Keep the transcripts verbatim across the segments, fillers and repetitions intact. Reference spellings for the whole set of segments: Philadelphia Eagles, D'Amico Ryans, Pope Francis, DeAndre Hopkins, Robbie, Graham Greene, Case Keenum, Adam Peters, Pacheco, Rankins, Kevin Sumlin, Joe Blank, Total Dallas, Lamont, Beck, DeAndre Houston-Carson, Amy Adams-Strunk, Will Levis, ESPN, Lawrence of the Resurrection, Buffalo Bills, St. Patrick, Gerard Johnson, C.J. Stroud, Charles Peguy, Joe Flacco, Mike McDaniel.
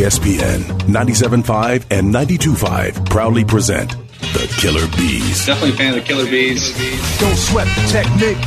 E S P N ninety-seven point five and ninety-two point five proudly present The Killer Bees. Definitely a fan of the Killer Bees. Don't sweat the technique.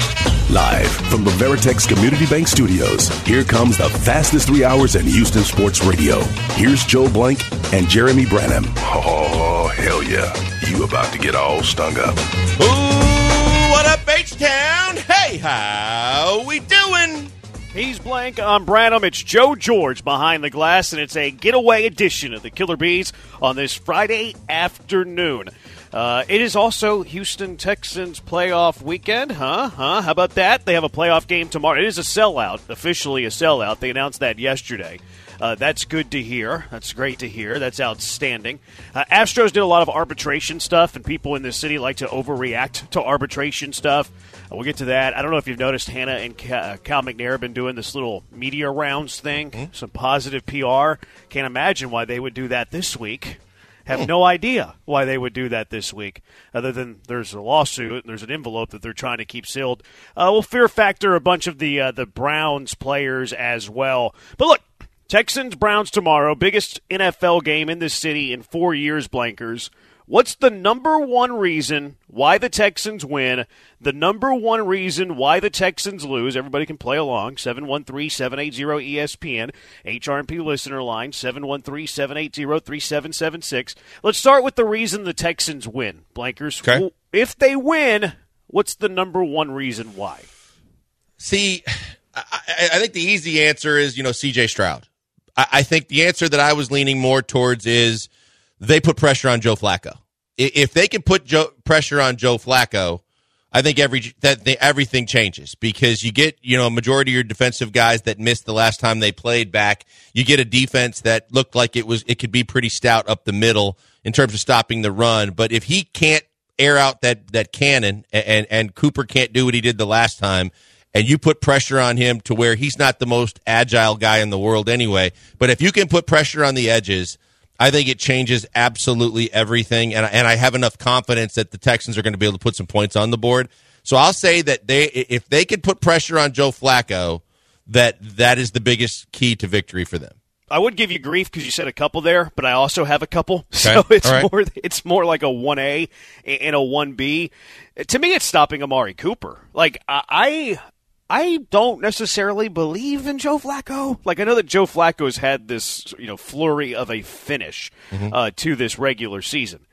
Live from the Veritex Community Bank Studios, here comes the fastest three hours in Houston sports radio. Here's Joe Blank and Jeremy Branham. Oh, hell yeah. You about to get all stung up. Ooh, what up, H-Town? Hey, how we doing? He's Blank, I'm Branham, it's Joe George behind the glass, and it's a getaway edition of the Killer Bees on this Friday afternoon. Uh, it is also Houston Texans playoff weekend, huh? Huh? How about that? They have a playoff game tomorrow. It is a sellout, officially a sellout. They announced that yesterday. Uh, that's good to hear. That's great to hear. That's outstanding. Uh, Astros did a lot of arbitration stuff, and people in this city like to overreact to arbitration stuff. Uh, we'll get to that. I don't know if you've noticed Hannah and Ka- Kyle McNair have been doing this little media rounds thing, mm-hmm. some positive P R. Can't imagine why they would do that this week. Have no idea why they would do that this week, other than there's a lawsuit and there's an envelope that they're trying to keep sealed. Uh, we'll fear factor a bunch of the uh, the Browns players as well. But look, Texans, Browns tomorrow, biggest N F L game in this city in four years, Blankers. What's the number one reason why the Texans win, the number one reason why the Texans lose? Everybody can play along, seven one three, seven eight zero, E S P N, H R and P listener line, seven one three, seven eight zero, three seven seven six. Let's start with the reason the Texans win, Blankers. Okay. If they win, what's the number one reason why? See, I, I think the easy answer is, you know, C J. Stroud. I think the answer that I was leaning more towards is they put pressure on Joe Flacco. If they can put Joe, pressure on Joe Flacco, I think every that they, everything changes, because you get, you know, a majority of your defensive guys that missed the last time they played back. You get a defense that looked like it was it could be pretty stout up the middle in terms of stopping the run. But if he can't air out that that cannon and and, and Cooper can't do what he did the last time, and you put pressure on him to where he's not the most agile guy in the world anyway. But if you can put pressure on the edges, I think it changes absolutely everything. And I, and I have enough confidence that the Texans are going to be able to put some points on the board. So I'll say that they, if they could put pressure on Joe Flacco, that that is the biggest key to victory for them. I would give you grief because you said a couple there, but I also have a couple. Okay. So it's right. more it's more like a one A and a one B. To me, it's stopping Amari Cooper. Like, I... I don't necessarily believe in Joe Flacco. Like, I know that Joe Flacco's had this, you know, flurry of a finish mm-hmm. uh, to this regular season.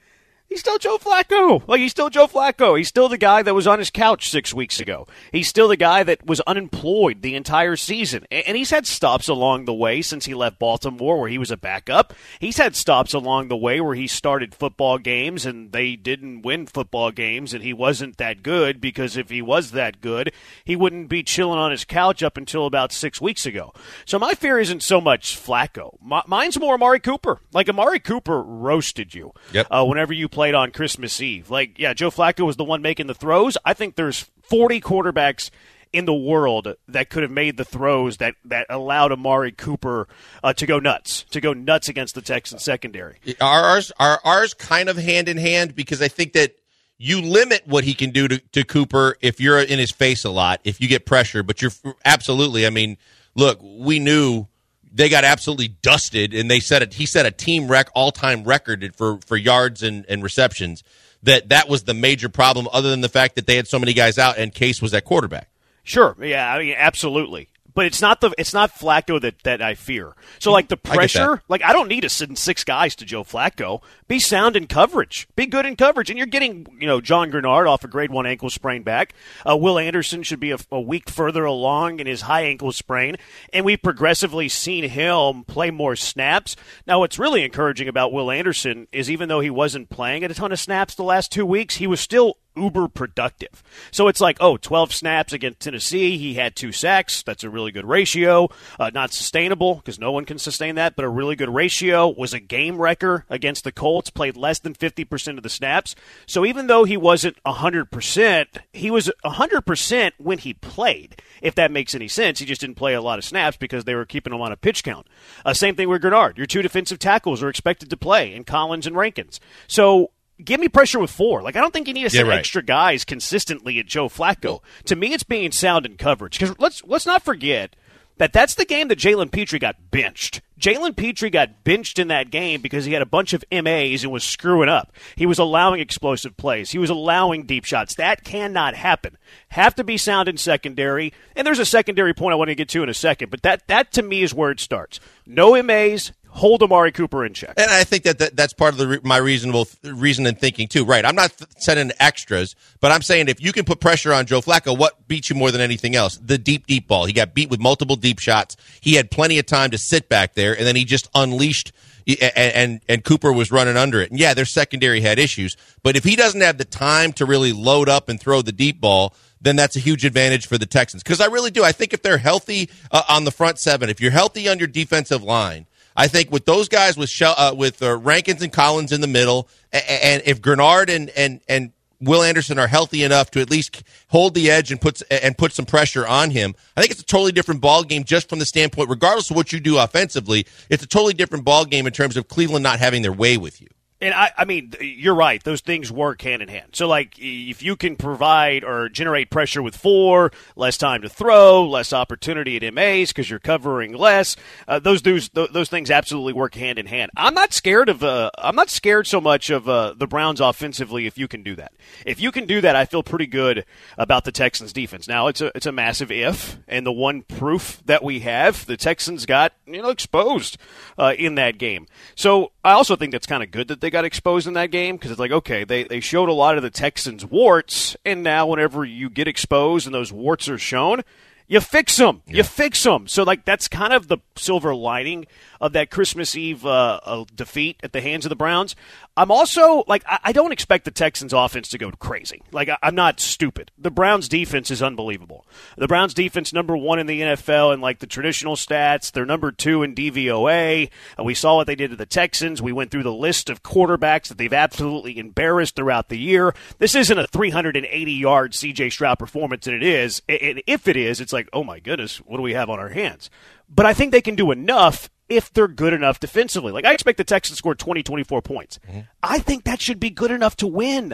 He's still Joe Flacco. Like, he's still Joe Flacco. He's still the guy that was on his couch six weeks ago. He's still the guy that was unemployed the entire season. And he's had stops along the way since he left Baltimore, where he was a backup. He's had stops along the way where he started football games and they didn't win football games and he wasn't that good, because if he was that good, he wouldn't be chilling on his couch up until about six weeks ago. So my fear isn't so much Flacco. My, mine's more Amari Cooper. Like, Amari Cooper roasted you yep. uh, whenever you played. played on Christmas Eve. Like, yeah, Joe Flacco was the one making the throws. I think there's forty quarterbacks in the world that could have made the throws that, that allowed Amari Cooper uh, to go nuts, to go nuts against the Texans secondary. Are ours, are ours kind of hand in hand, because I think that you limit what he can do to, to Cooper if you're in his face a lot, if you get pressure, but you're absolutely, I mean, look, we knew they got absolutely dusted, and they set a, he set a team rec all-time record for, for yards and, and receptions. That that was the major problem, other than the fact that they had so many guys out and Case was at quarterback. Sure, yeah, I mean, absolutely. But it's not the it's not Flacco that, that I fear. So, like, the pressure, I like, I don't need to send six guys to Joe Flacco. Be sound in coverage. Be good in coverage. And you're getting, you know, John Grenard off a grade one ankle sprain back. Uh, Will Anderson should be a, a week further along in his high ankle sprain. And we've progressively seen him play more snaps. Now, what's really encouraging about Will Anderson is, even though he wasn't playing at a ton of snaps the last two weeks, he was still uber productive. So it's like, oh, twelve snaps against Tennessee. He had two sacks. That's a really good ratio. Uh, not sustainable, because no one can sustain that, but a really good ratio. Was a game wrecker against the Colts. Played less than fifty percent of the snaps. So even though he wasn't one hundred percent, he was one hundred percent when he played, if that makes any sense. He just didn't play a lot of snaps because they were keeping him on a pitch count. Uh, same thing with Grenard. Your two defensive tackles are expected to play, in Collins and Rankins. So give me pressure with four. Like, I don't think you need to send yeah, right. extra guys consistently at Joe Flacco. To me, it's being sound in coverage. Because let's let's not forget that that's the game that Jalen Petrie got benched. Jalen Petrie got benched in that game because he had a bunch of M As and was screwing up. He was allowing explosive plays. He was allowing deep shots. That cannot happen. Have to be sound in secondary. And there's a secondary point I want to get to in a second, but that, that to me is where it starts. No M As. Hold Amari Cooper in check. And I think that, that that's part of the, my reasonable th- reason and thinking, too. Right, I'm not th- sending extras, but I'm saying if you can put pressure on Joe Flacco, what beats you more than anything else? The deep, deep ball. He got beat with multiple deep shots. He had plenty of time to sit back there, and then he just unleashed, and, and, and Cooper was running under it. And, yeah, their secondary had issues, but if he doesn't have the time to really load up and throw the deep ball, then that's a huge advantage for the Texans. Because I really do. I think if they're healthy uh, on the front seven, if you're healthy on your defensive line, I think with those guys, with uh, with uh, Rankins and Collins in the middle, and, and if Grenard and, and, and Will Anderson are healthy enough to at least hold the edge and put, and put some pressure on him, I think it's a totally different ball game just from the standpoint, regardless of what you do offensively, it's a totally different ball game in terms of Cleveland not having their way with you. And, I, I mean, you're right. Those things work hand in hand. So, like, if you can provide or generate pressure with four, less time to throw, less opportunity at M As because you're covering less, uh, those dudes, th- those things absolutely work hand in hand. I'm not scared of uh, I'm not scared so much of uh, the Browns offensively if you can do that. If you can do that, I feel pretty good about the Texans' defense. Now, it's a, it's a massive if, and the one proof that we have, the Texans got, you know, exposed uh, in that game. So, I also think that's kind of good that they got exposed in that game because it's like, okay, they, they showed a lot of the Texans' warts, and now whenever you get exposed and those warts are shown, you fix them. Yeah. You fix them. So, like, that's kind of the silver lining of that Christmas Eve uh, uh, defeat at the hands of the Browns. I'm also, like, I, I don't expect the Texans' offense to go crazy. Like, I, I'm not stupid. The Browns' defense is unbelievable. The Browns' defense, number one in the N F L in, like, the traditional stats. They're number two in D V O A. Uh, we saw what they did to the Texans. We went through the list of quarterbacks that they've absolutely embarrassed throughout the year. This isn't a three hundred eighty yard C J. Stroud performance, and it is. And if it is, it's like, Like, oh my goodness, what do we have on our hands? But I think they can do enough if they're good enough defensively. Like, I expect the Texans to score twenty, twenty-four points. Mm-hmm. I think that should be good enough to win.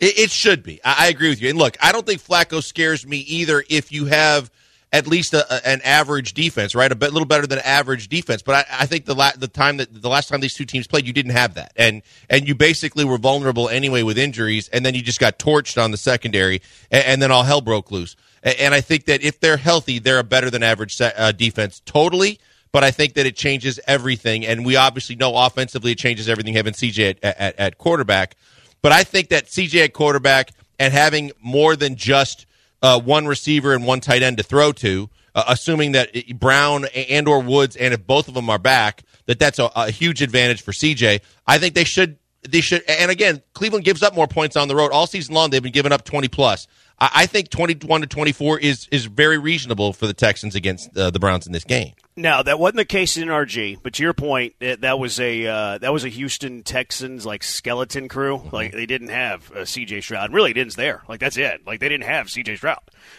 It, it should be. I, I agree with you. And look, I don't think Flacco scares me either if you have at least a, a, an average defense, right? A bit, little better than average defense. But I, I think the la- the time that the last time these two teams played, you didn't have that, and and you basically were vulnerable anyway with injuries, and then you just got torched on the secondary, and, and then all hell broke loose. And, and I think that if they're healthy, they're a better than average se- uh, defense totally. But I think that it changes everything, and we obviously know offensively it changes everything having C J at, at, at quarterback. But I think that C J at quarterback and having more than just Uh, one receiver and one tight end to throw to, uh, assuming that Brown and or Woods, and if both of them are back, that that's a, a huge advantage for C J. I think they should, they should, and again, Cleveland gives up more points on the road. All season long, they've been giving up twenty plus. I, I think twenty-one to twenty-four is, is very reasonable for the Texans against uh, the Browns in this game. No, that wasn't the case in N R G. But to your point, that was a uh, that was a Houston Texans like skeleton crew. Like they didn't have uh, C J. Stroud. And really, it ends there. Like that's it. Like they didn't have C J. Stroud.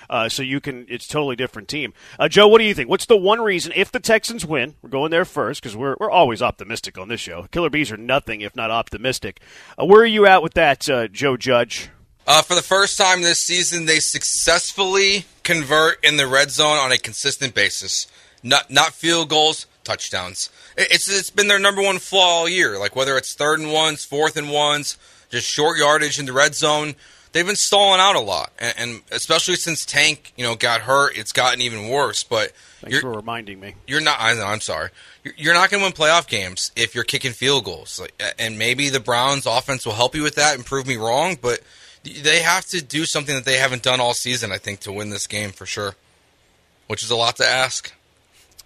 Uh, so you can. It's a totally different team. Uh, Joe, what do you think? What's the one reason if the Texans win? We're going there first because we're we're always optimistic on this show. Killer bees are nothing if not optimistic. Uh, where are you at with that, uh, Joe Judge? Uh, for the first time this season, they successfully convert in the red zone on a consistent basis. Not not field goals, touchdowns. It's It's been their number one flaw all year. Like, whether it's third and ones, fourth and ones, just short yardage in the red zone, they've been stalling out a lot. And, and especially since Tank, you know, got hurt, it's gotten even worse. But Thanks you're, for reminding me. You're not, I know, I'm sorry. You're, you're not going to win playoff games if you're kicking field goals. Like, and maybe the Browns' offense will help you with that and prove me wrong, but they have to do something that they haven't done all season, I think, to win this game for sure, which is a lot to ask.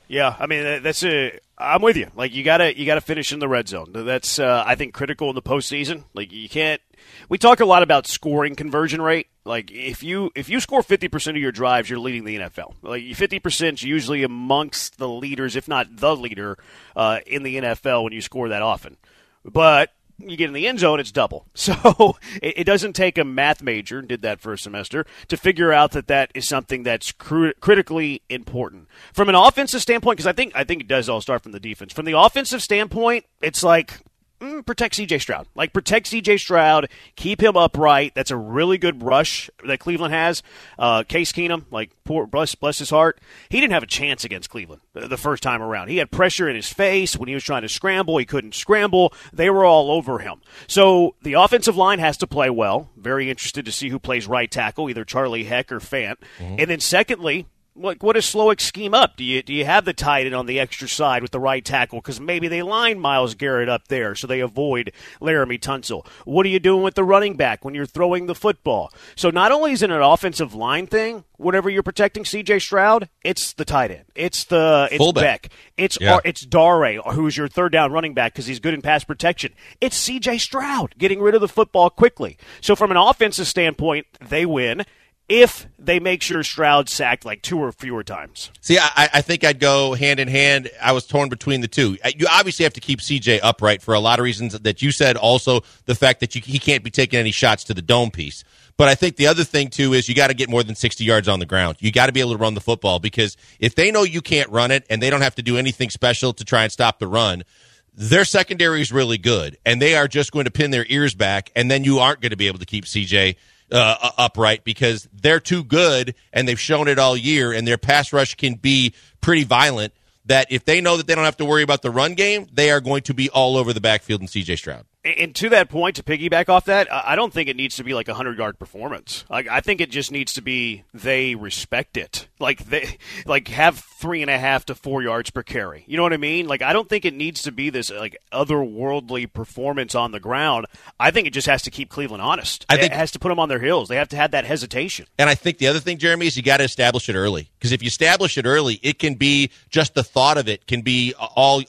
Yeah, I mean that's a. I'm with you. Like you gotta you gotta finish in the red zone. That's uh, I think critical in the postseason. Like you can't. We talk a lot about scoring conversion rate. Like if you if you score fifty percent of your drives, you're leading the N F L. Like fifty percent is usually amongst the leaders, if not the leader, uh, in the N F L when you score that often. But you get in the end zone, it's double. So it doesn't take a math major, did that for a semester, to figure out that that is something that's cr- critically important. From an offensive standpoint, because I think I think it does all start from the defense. From the offensive standpoint, it's like, mm, protect C J. Stroud. Like, protect C J. Stroud. Keep him upright. That's a really good rush that Cleveland has. Uh, Case Keenum, like, poor, bless, bless his heart, he didn't have a chance against Cleveland the first time around. He had pressure in his face. When he was trying to scramble, he couldn't scramble. They were all over him. So the offensive line has to play well. Very interested to see who plays right tackle, either Charlie Heck or Fant. Mm-hmm. And then secondly, What, what does Slowik scheme up? Do you do you have the tight end on the extra side with the right tackle? Because maybe they line Miles Garrett up there so they avoid Laremy Tunsil. What are you doing with the running back when you're throwing the football? So not only is it an offensive line thing, whenever you're protecting C J. Stroud, it's the tight end. It's the it's Fullback. Beck. It's yeah. it's Dare, who's your third down running back because he's good in pass protection. It's C J. Stroud getting rid of the football quickly. So from an offensive standpoint, they win. If they make sure Stroud sacked like two or fewer times. See, I, I think I'd go hand in hand. I was torn between the two. You obviously have to keep C J upright for a lot of reasons that you said. Also, the fact that you, he can't be taking any shots to the dome piece. But I think the other thing, too, is you got to get more than sixty yards on the ground. You got to be able to run the football because if they know you can't run it and they don't have to do anything special to try and stop the run, their secondary is really good, and they are just going to pin their ears back, and then you aren't going to be able to keep C J Uh, upright because they're too good and they've shown it all year, and their pass rush can be pretty violent that if they know that they don't have to worry about the run game, they are going to be all over the backfield in C J. Stroud. And to that point, to piggyback off that, I don't think it needs to be like a hundred-yard performance. Like, I think it just needs to be they respect it. Like, they like have three and a half to four yards per carry. You know what I mean? Like, I don't think it needs to be this like otherworldly performance on the ground. I think it just has to keep Cleveland honest. I think it has to put them on their heels. They have to have that hesitation. And I think the other thing, Jeremy, is you got to establish it early. Because if you establish it early, it can be just the thought of it can be all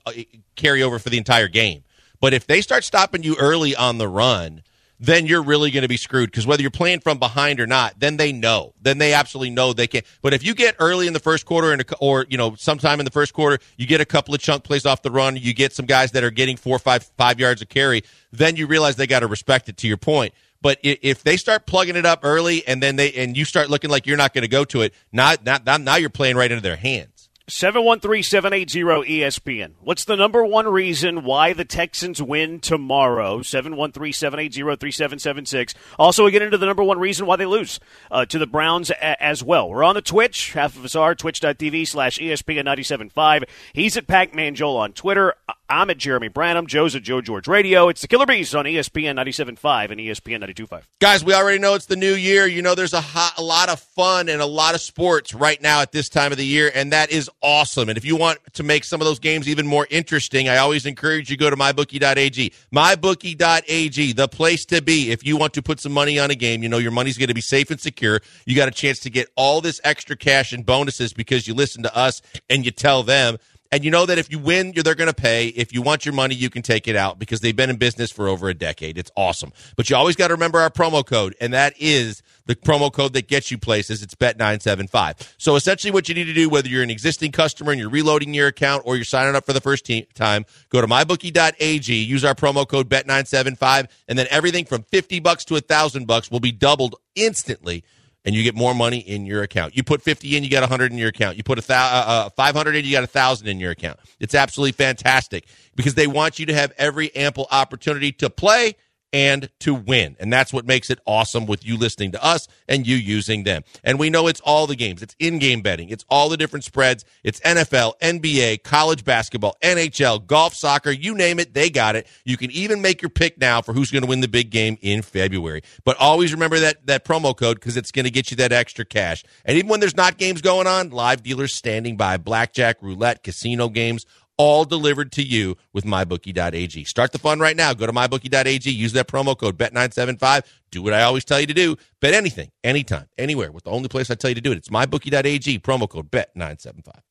carryover for the entire game. But if they start stopping you early on the run, then you're really going to be screwed because whether you're playing from behind or not, then they know. Then they absolutely know they can't. But if you get early in the first quarter and a, or you know sometime in the first quarter, you get a couple of chunk plays off the run, you get some guys that are getting four, five, five yards of carry, then you realize they got to respect it to your point. But if they start plugging it up early and then they and you start looking like you're not going to go to it, now, now, now you're playing right into their hand. seven one three, seven eight zero, E S P N. What's the number one reason why the Texans win tomorrow? seven one three, seven eight zero, three seven seven six. Also, we get into the number one reason why they lose uh, to the Browns a- as well. We're on the Twitch. Half of us are. twitch dot t v slash E S P N nine seventy-five. He's at Pac-Man Joel on Twitter. I'm at Jeremy Branham. Joe's at Joe George Radio. It's the Killer Bees on E S P N ninety-seven point five and E S P N ninety-two point five. Guys, we already know it's the new year. You know there's a, hot, a lot of fun and a lot of sports right now at this time of the year, and that is awesome. And if you want to make some of those games even more interesting, I always encourage you to go to my bookie dot a g. my bookie dot a g, the place to be. If you want to put some money on a game, you know your money's going to be safe and secure. You got a chance to get all this extra cash and bonuses because you listen to us and you tell them. And you know that if you win, they're going to pay. If you want your money, you can take it out because they've been in business for over a decade. It's awesome. But you always got to remember our promo code, and that is the promo code that gets you places. It's bet nine seventy-five. So essentially what you need to do, whether you're an existing customer and you're reloading your account or you're signing up for the first te- time, go to my bookie dot a g, use our promo code bet nine seventy-five, and then everything from fifty bucks to one thousand bucks will be doubled instantly. And you get more money in your account. You put fifty in, you got one hundred in your account. You put a th- uh, five hundred in, you got one thousand in your account. It's absolutely fantastic because they want you to have every ample opportunity to play and to win. And that's what makes it awesome with you listening to us and you using them. And we know it's all the games. It's in-game betting. It's all the different spreads. It's N F L, N B A, college basketball, N H L, golf, soccer, you name it, they got it. You can even make your pick now for who's going to win the big game in February. But always remember that that promo code because it's going to get you that extra cash. And even when there's not games going on, live dealers standing by, blackjack, roulette, casino games, all delivered to you with my bookie dot a g. Start the fun right now. Go to my bookie dot a g. Use that promo code bet nine seventy-five. Do what I always tell you to do. Bet anything, anytime, anywhere with the only place I tell you to do it. It's my bookie dot a g, promo code bet nine seventy-five.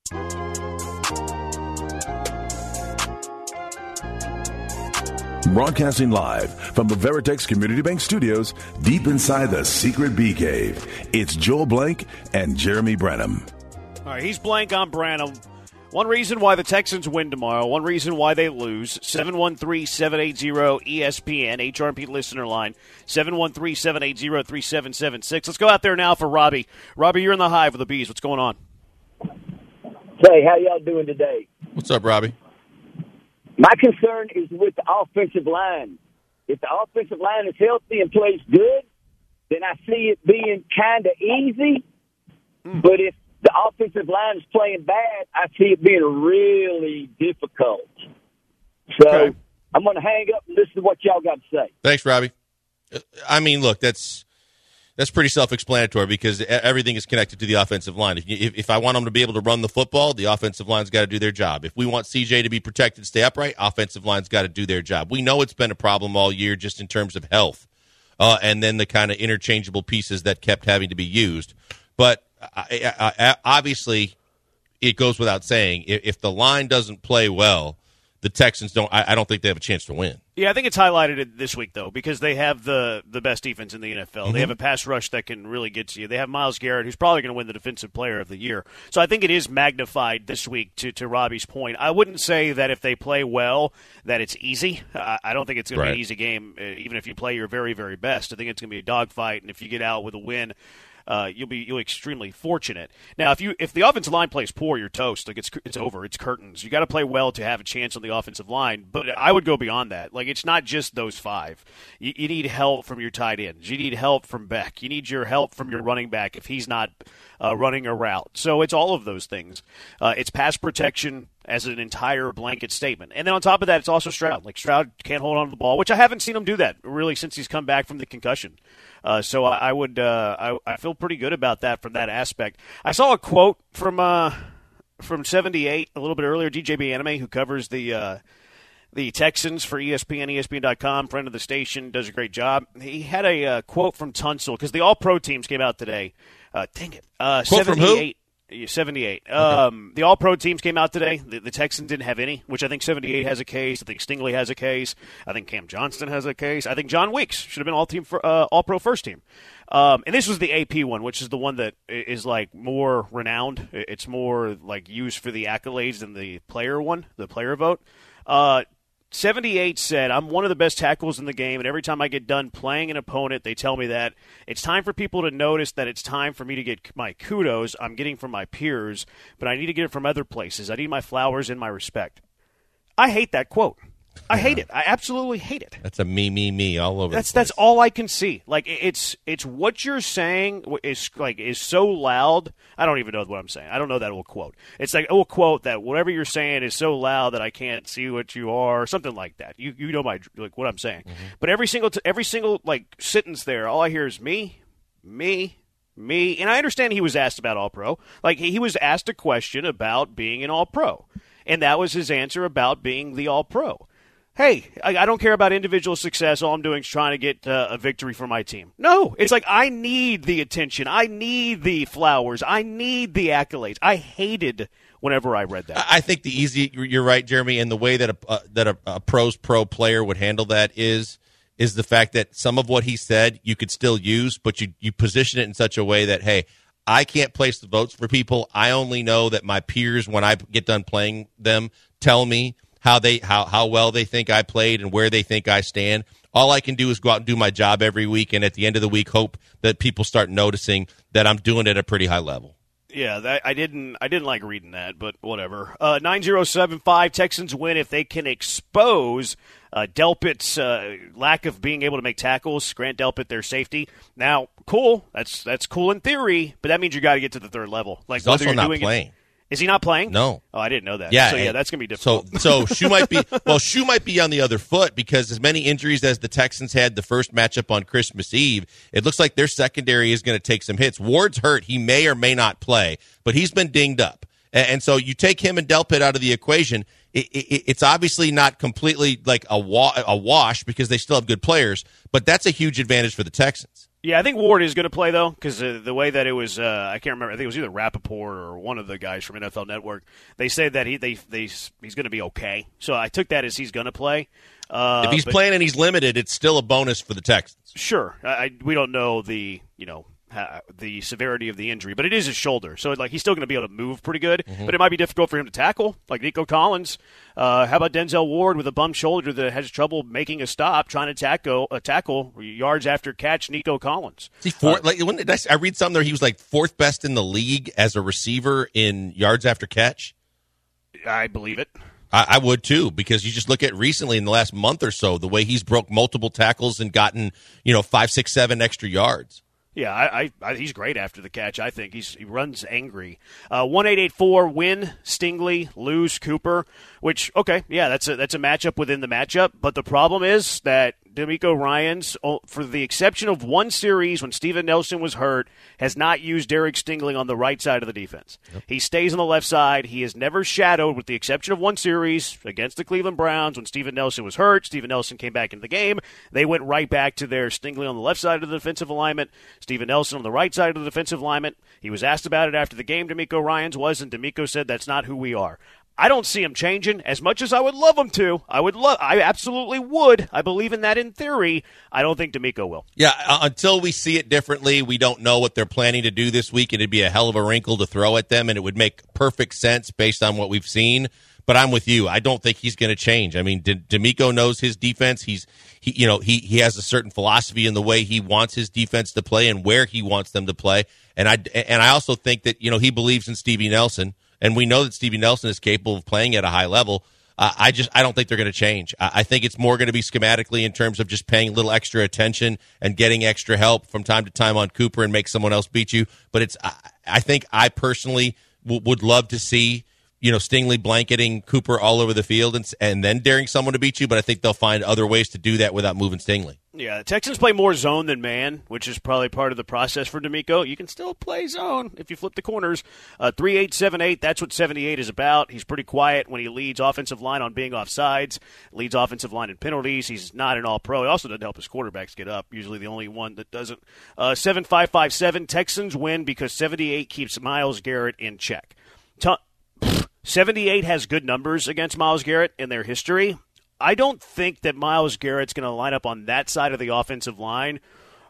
Broadcasting live from the Veritex Community Bank Studios, deep inside the secret bee cave, it's Joe Blank and Jeremy Branham. All right, he's Blank, I'm Branham. One reason why the Texans win tomorrow, one reason why they lose, seven one three, seven eight zero, E S P N, H R P listener line, seven one three, seven eight zero, three seven seven six. Let's go out there now for Robbie. Robbie, you're in the hive with the Bees. What's going on? Hey, how y'all doing today? What's up, Robbie? My concern is with the offensive line. If the offensive line is healthy and plays good, then I see it being kind of easy. Mm. But if the offensive line is playing bad, I see it being really difficult. So okay. I'm going to hang up and listen to what y'all got to say. Thanks, Robbie. I mean, look, that's that's pretty self-explanatory because everything is connected to the offensive line. If, you, if, if I want them to be able to run the football, the offensive line's got to do their job. If we want C J to be protected, stay upright, offensive line's got to do their job. We know it's been a problem all year just in terms of health uh, and then the kind of interchangeable pieces that kept having to be used. But I, I, I, obviously, it goes without saying, if, if the line doesn't play well, the Texans don't. I, I don't think they have a chance to win. Yeah, I think it's highlighted this week though because they have the the best defense in the N F L. Mm-hmm. They have a pass rush that can really get to you. They have Miles Garrett, who's probably going to win the Defensive Player of the Year. So I think it is magnified this week. To to Robbie's point, I wouldn't say that if they play well that it's easy. I, I don't think it's going right. to be an easy game, even if you play your very very best. I think it's going to be a dogfight, and if you get out with a win. Uh, you'll be you'll be extremely fortunate. Now, if you if the offensive line plays poor, you're toast. Like it's it's over. It's curtains. You got to play well to have a chance on the offensive line. But I would go beyond that. Like it's not just those five. You, you need help from your tight ends. You need help from Beck. You need your help from your running back if he's not uh, running a route. So it's all of those things. Uh, it's pass protection as an entire blanket statement. And then on top of that, it's also Stroud. Like Stroud can't hold on to the ball, which I haven't seen him do that really since he's come back from the concussion. Uh, so I, I would uh, I, I feel pretty good about that from that aspect. I saw a quote from uh, from seventy-eight a little bit earlier, D J Bianime, who covers the uh, the Texans for E S P N, E S P N dot com, friend of the station, does a great job. He had a uh, quote from Tunsil because the All-Pro teams came out today. Uh, dang it. Uh, quote from who? seventy-eight. Okay. Um, the All-Pro teams came out today. The, the Texans didn't have any, which I think seventy-eight has a case. I think Stingley has a case. I think Cam Johnston has a case. I think John Weeks should have been all team for, uh, All-Pro first team. Um, and this was the A P one, which is the one that is like more renowned. It's more like used for the accolades than the player one, the player vote. Uh, seventy-eight said, I'm one of the best tackles in the game, and every time I get done playing an opponent, they tell me that. It's time for people to notice that it's time for me to get my kudos I'm getting from my peers, but I need to get it from other places. I need my flowers and my respect. I hate that quote. I hate it. I absolutely hate it. That's a me, me, me all over that's, the place. That's all I can see. Like, it's it's what you're saying is like is so loud. I don't even know what I'm saying. I don't know that old quote. It's like, oh, quote that whatever you're saying is so loud that I can't see what you are, or something like that. You you know my like what I'm saying. Mm-hmm. But every single, t- every single like sentence there, all I hear is me, me, me. And I understand he was asked about All-Pro. Like, he was asked a question about being an All-Pro. And that was his answer about being the All-Pro. Hey, I don't care about individual success. All I'm doing is trying to get uh, a victory for my team. No, it's like I need the attention. I need the flowers. I need the accolades. I hated whenever I read that. I think the easy, you're right, Jeremy, and the way that a, uh, that a, a pro's pro player would handle that is is the fact that some of what he said you could still use, but you, you position it in such a way that, hey, I can't place the votes for people. I only know that my peers, when I get done playing them, tell me how they how how well they think I played and where they think I stand. All I can do is go out and do my job every week, and at the end of the week, hope that people start noticing that I'm doing it at a pretty high level. Yeah, that, I didn't I didn't like reading that, but whatever. Uh, nine oh seven five, Texans win if they can expose uh, Delpit's uh, lack of being able to make tackles. Grant Delpit, their safety. Now, cool. That's that's cool in theory, but that means you got to get to the third level. Like, he's also not doing playing. It, Is he not playing? No. Oh, I didn't know that. Yeah, so, yeah, that's going to be difficult. So, so Shoe might be – well, Shoe might be on the other foot because as many injuries as the Texans had the first matchup on Christmas Eve, it looks like their secondary is going to take some hits. Ward's hurt. He may or may not play, but he's been dinged up. And, and so you take him and Delpit out of the equation. It, it, it's obviously not completely like a, wa- a wash because they still have good players, but that's a huge advantage for the Texans. Yeah, I think Ward is going to play, though, because uh, the way that it was, uh, I can't remember, I think it was either Rappaport or one of the guys from N F L Network, they said that he they, they he's going to be okay. So I took that as he's going to play. Uh, if he's but, playing and he's limited, it's still a bonus for the Texans. Sure. I, I, we don't know the, you know, how, the severity of the injury, but it is his shoulder. So, like, he's still going to be able to move pretty good, mm-hmm. but it might be difficult for him to tackle, like Nico Collins. Uh, how about Denzel Ward with a bum shoulder that has trouble making a stop, trying to tackle a tackle yards after catch Nico Collins? See, four, uh, like, when did I, I read something there. He was like fourth best in the league as a receiver in yards after catch. I believe it. I, I would too, because you just look at recently in the last month or so, the way he's broke multiple tackles and gotten, you know, five, six, seven extra yards. Yeah, I, I, I, he's great after the catch, I think. He's, he runs angry. Uh, one eight eight four, win, Stingley, lose, Cooper, which, okay, yeah, that's a, that's a matchup within the matchup. But the problem is that D'Amico Ryans, for the exception of one series when Steven Nelson was hurt, has not used Derek Stingley on the right side of the defense. Yep. He stays on the left side. He is never shadowed with the exception of one series against the Cleveland Browns when Steven Nelson was hurt. Steven Nelson came back into the game. They went right back to their Stingley on the left side of the defensive alignment, Steven Nelson on the right side of the defensive alignment. He was asked about it after the game, D'Amico Ryans was, and D'Amico said that's not who we are. I don't see him changing as much as I would love him to. I would love, I absolutely would. I believe in that in theory. I don't think D'Amico will. Yeah, uh, until we see it differently, we don't know what they're planning to do this week. It'd be a hell of a wrinkle to throw at them, and it would make perfect sense based on what we've seen. But I'm with you. I don't think he's going to change. I mean, D- D'Amico knows his defense. He's, he, you know, he he has a certain philosophy in the way he wants his defense to play and where he wants them to play. And I and I also think that, you know, he believes in Stevie Nelson. And we know that Stevie Nelson is capable of playing at a high level. Uh, I just I don't think they're going to change. I, I think it's more going to be schematically in terms of just paying a little extra attention and getting extra help from time to time on Cooper and make someone else beat you. But it's I, I think I personally w- would love to see, you know, Stingley blanketing Cooper all over the field and and then daring someone to beat you. But I think they'll find other ways to do that without moving Stingley. Yeah, the Texans play more zone than man, which is probably part of the process for D'Amico. You can still play zone if you flip the corners. Uh, three eight seven eight, that's what seventy-eight is about. He's pretty quiet when he leads offensive line on being offsides, leads offensive line in penalties. He's not an all-pro. He also doesn't help his quarterbacks get up, usually the only one that doesn't. Uh, seven five five seven, Texans win because seventy-eight keeps Miles Garrett in check. T- seventy-eight has good numbers against Miles Garrett in their history. I don't think that Myles Garrett's going to line up on that side of the offensive line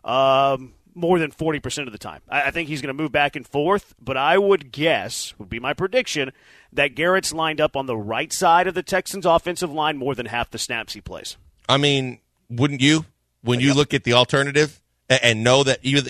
um, more than forty percent of the time. I, I think he's going to move back and forth, but I would guess, would be my prediction, that Garrett's lined up on the right side of the Texans' offensive line more than half the snaps he plays. I mean, wouldn't you? When you yep. look at the alternative and, and know that either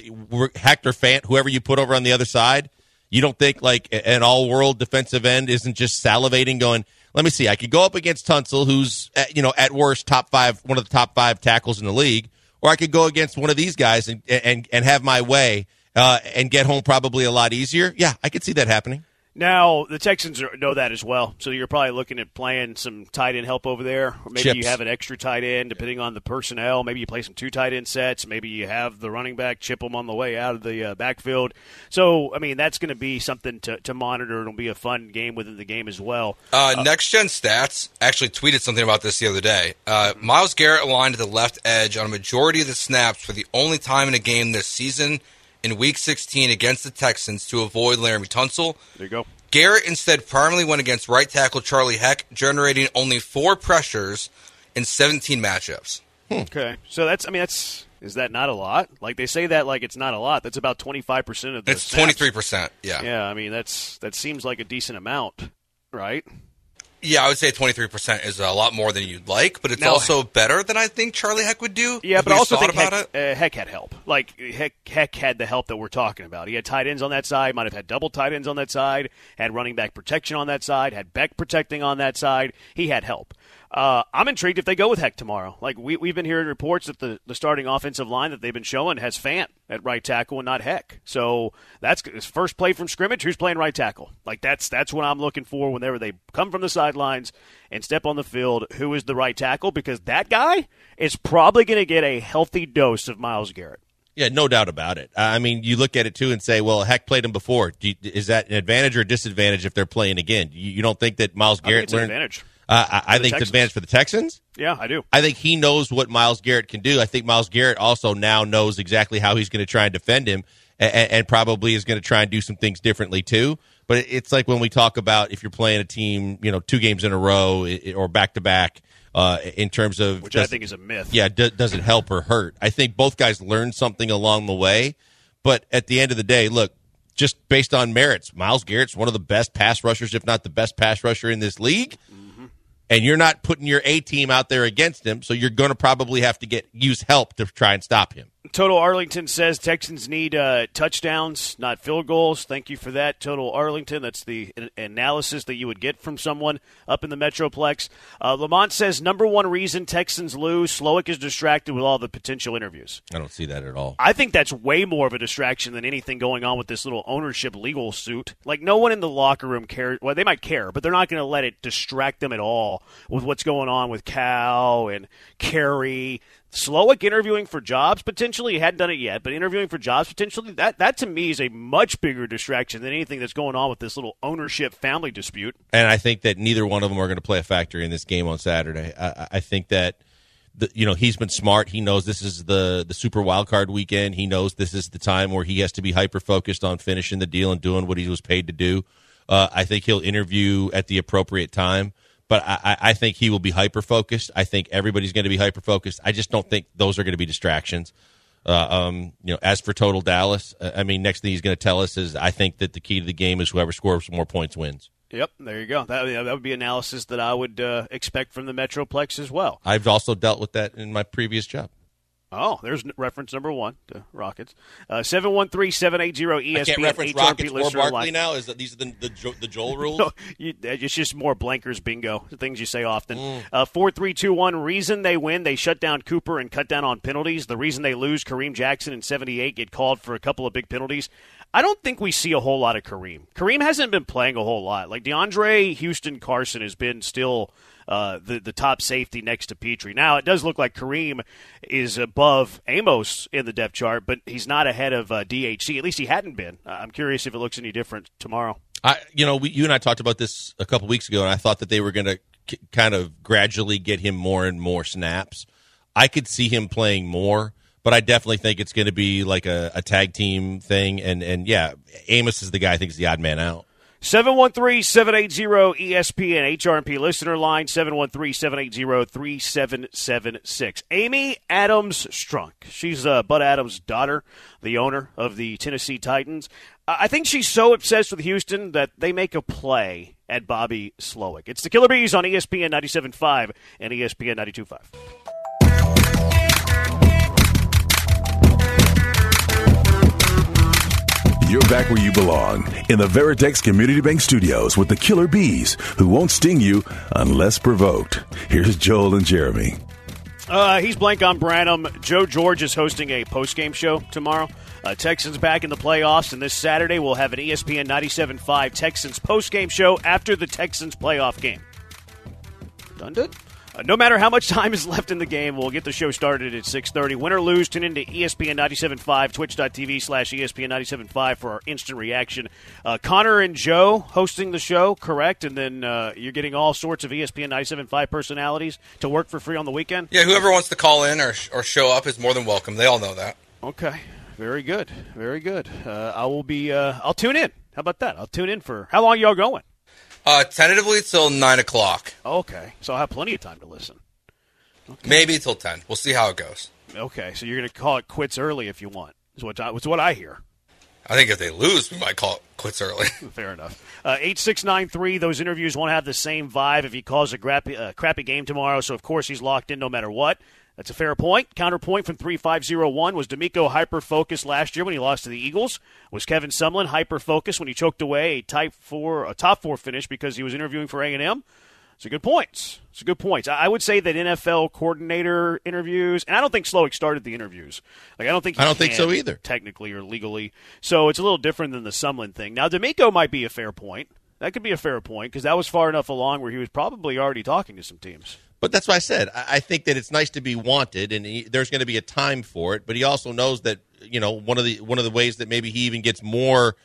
Hector Fant, whoever you put over on the other side, you don't think like an all-world defensive end isn't just salivating going, let me see, I could go up against Tunsil, who's, at, you know, at worst, top five, one of the top five tackles in the league, or I could go against one of these guys and and, and have my way uh, and get home probably a lot easier. Yeah, I could see that happening. Now, the Texans are, know that as well, so you're probably looking at playing some tight end help over there, or maybe Chips. You have an extra tight end, depending on the personnel. Maybe you play some two tight end sets. Maybe you have the running back chip them on the way out of the uh, backfield. So, I mean, that's going to be something to, to monitor. It'll be a fun game within the game as well. Uh, uh, Next Gen Stats actually tweeted something about this the other day. Uh, Myles Garrett aligned to the left edge on a majority of the snaps for the only time in a game this season in Week sixteen against the Texans to avoid Laremy Tunsil. There you go. Garrett instead primarily went against right tackle Charlie Heck, generating only four pressures in seventeen matchups. Hmm. Okay, so that's I mean that's is that not a lot? Like they say that like it's not a lot. That's about twenty-five percent of the. It's twenty-three percent. Yeah. Yeah, I mean that's that seems like a decent amount, right? Yeah, I would say twenty-three percent is a lot more than you'd like, but it's now, also better than I think Charlie Heck would do. Yeah, but I also think Heck, uh, Heck had help. Like, Heck, Heck had the help that we're talking about. He had tight ends on that side, might have had double tight ends on that side, had running back protection on that side, had Beck protecting on that side. He had help. Uh, I'm intrigued if they go with Heck tomorrow. Like, we, we've been hearing reports that the, the starting offensive line that they've been showing has Fant at right tackle and not Heck. So that's his first play from scrimmage. Who's playing right tackle? Like, that's that's what I'm looking for whenever they come from the sidelines and step on the field. Who is the right tackle? Because that guy is probably going to get a healthy dose of Myles Garrett. Yeah, no doubt about it. I mean, you look at it, too, and say, well, Heck played him before. Do you, is that an advantage or a disadvantage if they're playing again? You, you don't think that Myles Garrett learned – advantage. Uh, I, I think it's advantage for the Texans. Yeah, I do. I think he knows what Myles Garrett can do. I think Myles Garrett also now knows exactly how he's going to try and defend him and, and probably is going to try and do some things differently too. But it's like when we talk about if you're playing a team, you know, two games in a row or back-to-back uh, in terms of... Which does, I think is a myth. Yeah, do, does it help or hurt? I think both guys learned something along the way. But at the end of the day, look, just based on merits, Myles Garrett's one of the best pass rushers, if not the best pass rusher in this league. And you're not putting your A-team out there against him, so you're going to probably have to get use help to try and stop him. Total Arlington says Texans need uh, touchdowns, not field goals. Thank you for that, Total Arlington. That's the analysis that you would get from someone up in the Metroplex. Uh, Lamont says number one reason Texans lose, Slowik is distracted with all the potential interviews. I don't see that at all. I think that's way more of a distraction than anything going on with this little ownership legal suit. Like, no one in the locker room cares. Well, they might care, but they're not going to let it distract them at all with what's going on with Cal and Kerry. Slowik interviewing for jobs, potentially, he hadn't done it yet, but interviewing for jobs, potentially, that, that to me is a much bigger distraction than anything that's going on with this little ownership family dispute. And I think that neither one of them are going to play a factor in this game on Saturday. I, I think that, the, you know, he's been smart. He knows this is the, the super wild card weekend. He knows this is the time where he has to be hyper-focused on finishing the deal and doing what he was paid to do. Uh, I think he'll interview at the appropriate time. But I, I think he will be hyper-focused. I think everybody's going to be hyper-focused. I just don't think those are going to be distractions. Uh, um, you know, as for total Dallas, I mean, next thing he's going to tell us is I think that the key to the game is whoever scores more points wins. Yep, there you go. That, that would be analysis that I would uh, expect from the Metroplex as well. I've also dealt with that in my previous job. Oh, there's reference number one to Rockets. Uh, seven one three, seven eight zero, E S P N. I can't reference H R P Rockets or Barkley now? Is that, these are the, the, jo- the Joel rules? No, you, it's just more blankers bingo, the things you say often. Mm. Uh, four three two one, reason they win, they shut down Cooper and cut down on penalties. The reason they lose, Kareem Jackson and seventy-eight get called for a couple of big penalties. I don't think we see a whole lot of Kareem. Kareem hasn't been playing a whole lot. Like, DeAndre Houston Carson has been still uh, the, the top safety next to Petrie. Now, it does look like Kareem is above Amos in the depth chart, but he's not ahead of uh, D H C. At least he hadn't been. Uh, I'm curious if it looks any different tomorrow. I, You know, we, you and I talked about this a couple weeks ago, and I thought that they were going to c- kind of gradually get him more and more snaps. I could see him playing more. But I definitely think it's going to be like a, a tag team thing. And, and, yeah, Amos is the guy I think is the odd man out. seven one three, seven eight zero, E S P N, H R M P listener line, seven one three, seven eight zero, three seven seven six. Amy Adams-Strunk. She's uh, Bud Adams' daughter, the owner of the Tennessee Titans. I think she's so obsessed with Houston that they make a play at Bobby Slowik. It's the Killer Bees on E S P N ninety-seven point five and E S P N ninety-two point five. You're back where you belong, in the Veritex Community Bank Studios with the Killer Bees, who won't sting you unless provoked. Here's Joel and Jeremy. Uh, he's Blank, on Branham. Joe George is hosting a post-game show tomorrow. Uh, Texans back in the playoffs, and this Saturday we'll have an E S P N ninety-seven point five Texans post-game show after the Texans playoff game. Done done. Uh, no matter how much time is left in the game, we'll get the show started at six thirty. Win or lose, tune into E S P N ninety-seven point five, twitch.tv slash ESPN ninety-seven point five for our instant reaction. Uh, Connor and Joe hosting the show, correct? And then uh, you're getting all sorts of E S P N ninety-seven point five personalities to work for free on the weekend? Yeah, whoever wants to call in or, or show up is more than welcome. They all know that. Okay, very good, very good. Uh, I will be uh, – I'll tune in. How about that? I'll tune in for – how long y'all going? Uh, tentatively till nine o'clock. Okay, so I'll have plenty of time to listen. Okay. Maybe till ten. We'll see how it goes. Okay, so you're going to call it quits early if you want. Is what I, is what I hear. I think if they lose, we might call it quits early. Fair enough. Uh, eight six nine three, those interviews won't have the same vibe if he calls a crappy, uh, crappy game tomorrow, so of course he's locked in no matter what. That's a fair point. Counterpoint from three five zero one was D'Amico hyper-focused last year when he lost to the Eagles? Was Kevin Sumlin hyper-focused when he choked away a type four, a top four finish because he was interviewing for A and M? So good points. So good points. I would say that N F L coordinator interviews, and I don't think Slowik started the interviews. Like I don't think he I don't can, think so either, technically or legally. So it's a little different than the Sumlin thing. Now D'Amico might be a fair point. That could be a fair point because that was far enough along where he was probably already talking to some teams. But that's what I said. I think that it's nice to be wanted, and he, there's going to be a time for it. But he also knows that, you know, one of the one of the ways that maybe he even gets more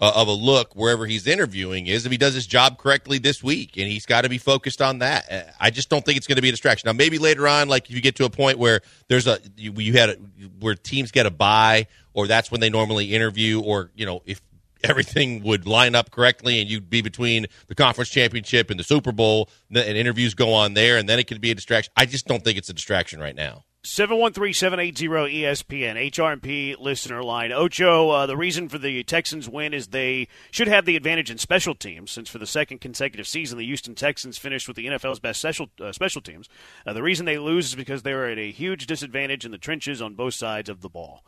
uh, of a look wherever he's interviewing is if he does his job correctly this week, and he's got to be focused on that. I just don't think it's going to be a distraction. Now, maybe later on, like if you get to a point where there's a you, you had a, where teams get a bye, or that's when they normally interview, or you know if. Everything would line up correctly, and you'd be between the conference championship and the Super Bowl, and interviews go on there, and then it could be a distraction. I just don't think it's a distraction right now. seven one three, seven eight zero, E S P N, H R M P listener line. Ocho, uh, the reason for the Texans' win is they should have the advantage in special teams, since for the second consecutive season, the Houston Texans finished with the N F L's best special, uh, special teams. Uh, the reason they lose is because they are at a huge disadvantage in the trenches on both sides of the ball.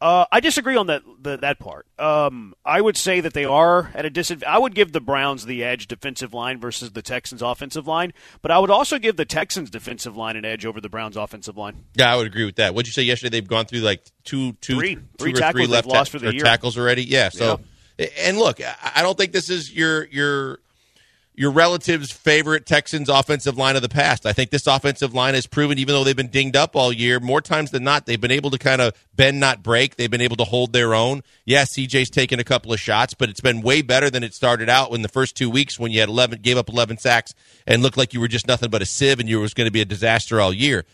Uh, I disagree on that the, that part. Um, I would say that they are at a disadvantage. I would give the Browns the edge defensive line versus the Texans offensive line, but I would also give the Texans defensive line an edge over the Browns offensive line. Yeah, I would agree with that. What'd you say yesterday? They've gone through like two, two, three, two three or tackles three left they've lost ta- for the year. Tackles already. Yeah. So, yeah. And look, I don't think this is your your your relative's favorite Texans offensive line of the past. I think this offensive line has proven, even though they've been dinged up all year, more times than not, they've been able to kind of bend, not break. They've been able to hold their own. Yes, C J's taken a couple of shots, but it's been way better than it started out in the first two weeks when you had eleven, gave up eleven sacks and looked like you were just nothing but a sieve and you was going to be a disaster all year.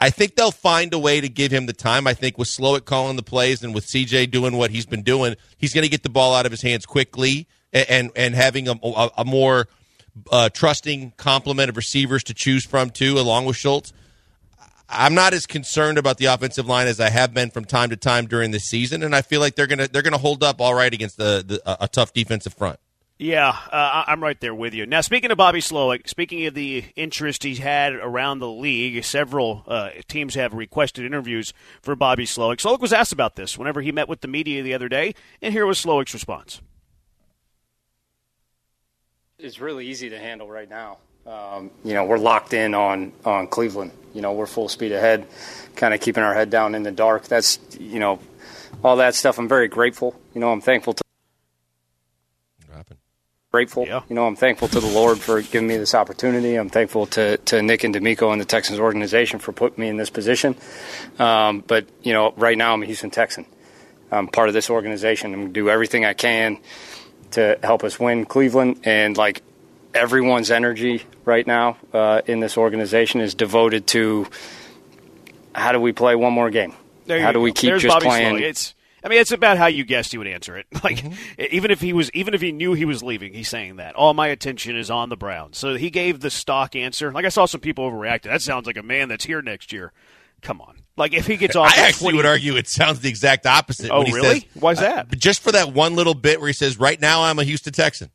I think they'll find a way to give him the time. I think with Slowik calling the plays and with C J doing what he's been doing, he's going to get the ball out of his hands quickly and, and, and having a, a, a more – Uh, trusting complement of receivers to choose from, too, along with Schultz. I'm not as concerned about the offensive line as I have been from time to time during this season, and I feel like they're gonna they're gonna hold up all right against the, the a tough defensive front. Yeah, uh, I'm right there with you. Now, speaking of Bobby Slowik, speaking of the interest he's had around the league, several uh, teams have requested interviews for Bobby Slowik. Slowik was asked about this whenever he met with the media the other day, and here was Slowik's response. It's really easy to handle right now. Um, you know, we're locked in on, on Cleveland. You know, we're full speed ahead, kind of keeping our head down in the dark. That's, you know, all that stuff. I'm very grateful. You know, I'm thankful to grateful. Yeah. You know, I'm thankful to the Lord for giving me this opportunity. I'm thankful to, to Nick and D'Amico and the Texans organization for putting me in this position. Um, but, you know, right now I'm a Houston Texan. I'm part of this organization. I'm going to do everything I can to help us win Cleveland, and like everyone's energy right now uh, in this organization is devoted to how do we play one more game? There how do we go. keep There's just Bobby playing? Slowik. It's I mean, it's about how you guessed he would answer it. Like mm-hmm. even if he was, even if he knew he was leaving, he's saying that all my attention is on the Browns. So he gave the stock answer. Like I saw some people overreacted. That sounds like a man that's here next year. Come on. Like, if he gets off... I actually twenty would argue it sounds the exact opposite. Oh, when he really? Says, why is that? Uh, just for that one little bit where he says, right now I'm a Houston Texan.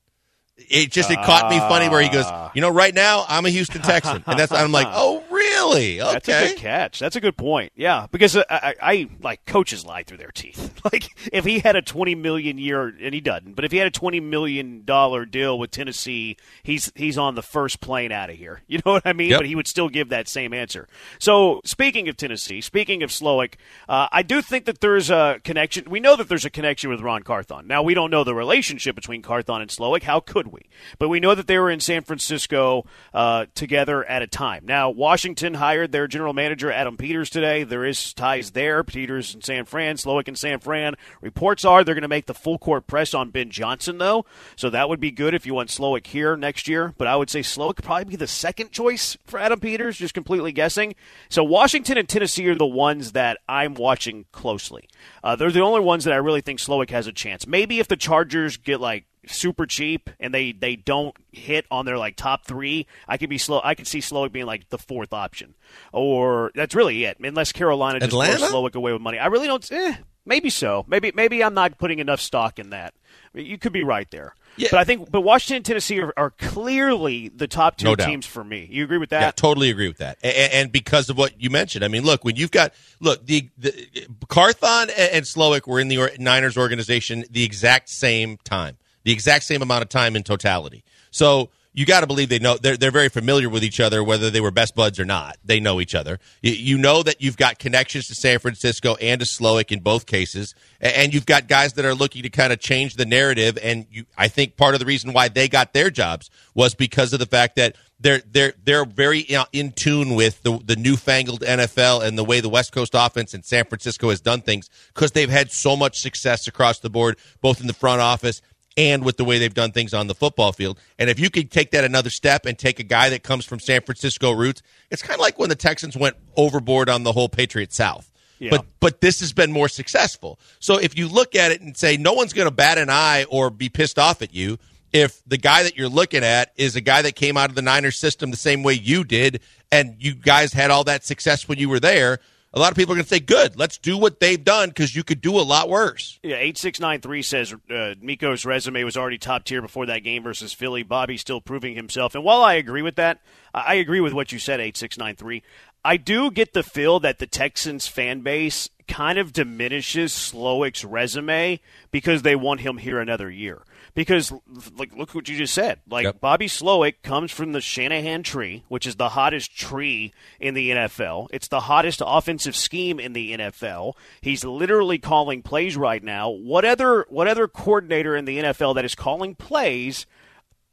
It just, it uh, caught me funny where he goes, you know, right now I'm a Houston Texan. And that's, I'm like, oh, really? Okay. That's a good catch. That's a good point. Yeah, because I, I, I like, coaches lie through their teeth. Like, if he had a twenty million dollars year, and he doesn't, but if he had a twenty million dollars deal with Tennessee, he's he's on the first plane out of here. You know what I mean? Yep. But he would still give that same answer. So, speaking of Tennessee, speaking of Slowik, uh, I do think that there's a connection. We know that there's a connection with Ran Carthon. Now, we don't know the relationship between Carthon and Slowik. How could we? But we know that they were in San Francisco uh, together at a time. Now, Washington hired their general manager, Adam Peters, today. There is ties there. Peters and San Fran, Slowik and San Fran. Reports are they're going to make the full court press on Ben Johnson, though. So that would be good if you want Slowik here next year. But I would say Slowik could probably be the second choice for Adam Peters, just completely guessing. So Washington and Tennessee are the ones that I'm watching closely. Uh, they're the only ones that I really think Slowik has a chance. Maybe if the Chargers get, like, super cheap and they they don't hit on their like top three, I could be slow I could see Slowik being like the fourth option, or that's really it, unless Carolina just blows Slowik away with money. I really don't eh, maybe so maybe maybe I'm not putting enough stock in that. I mean, you could be right there. Yeah. But I think but Washington and Tennessee are, are clearly the top two no teams for me. You agree with that? Yeah, totally agree with that. And, and because of what you mentioned, I mean, look, when you've got look the, the Carthon and Slowik were in the Niners organization the exact same time. The exact same amount of time in totality. So you got to believe they know they're they're very familiar with each other, whether they were best buds or not. They know each other. You, you know that you've got connections to San Francisco and to Slowik in both cases, and you've got guys that are looking to kind of change the narrative. And you, I think part of the reason why they got their jobs was because of the fact that they're they're they're very in tune with the the newfangled N F L and the way the West Coast offense in San Francisco has done things, because they've had so much success across the board, both in the front office and with the way they've done things on the football field. And if you could take that another step and take a guy that comes from San Francisco roots, it's kind of like when the Texans went overboard on the whole Patriot South. Yeah. But but this has been more successful. So if you look at it and say no one's going to bat an eye or be pissed off at you if the guy that you're looking at is a guy that came out of the Niners system the same way you did, and you guys had all that success when you were there, a lot of people are going to say, good, let's do what they've done because you could do a lot worse. Yeah, eight six nine three says uh, Miko's resume was already top tier before that game versus Philly. Bobby's still proving himself. And while I agree with that, I agree with what you said, eight six nine three. I do get the feel that the Texans fan base kind of diminishes Slowik's resume because they want him here another year. Because, like, look what you just said. Like, yep. Bobby Slowik comes from the Shanahan tree, which is the hottest tree in the N F L. It's the hottest offensive scheme in the N F L. He's literally calling plays right now. What other, what other coordinator in the N F L that is calling plays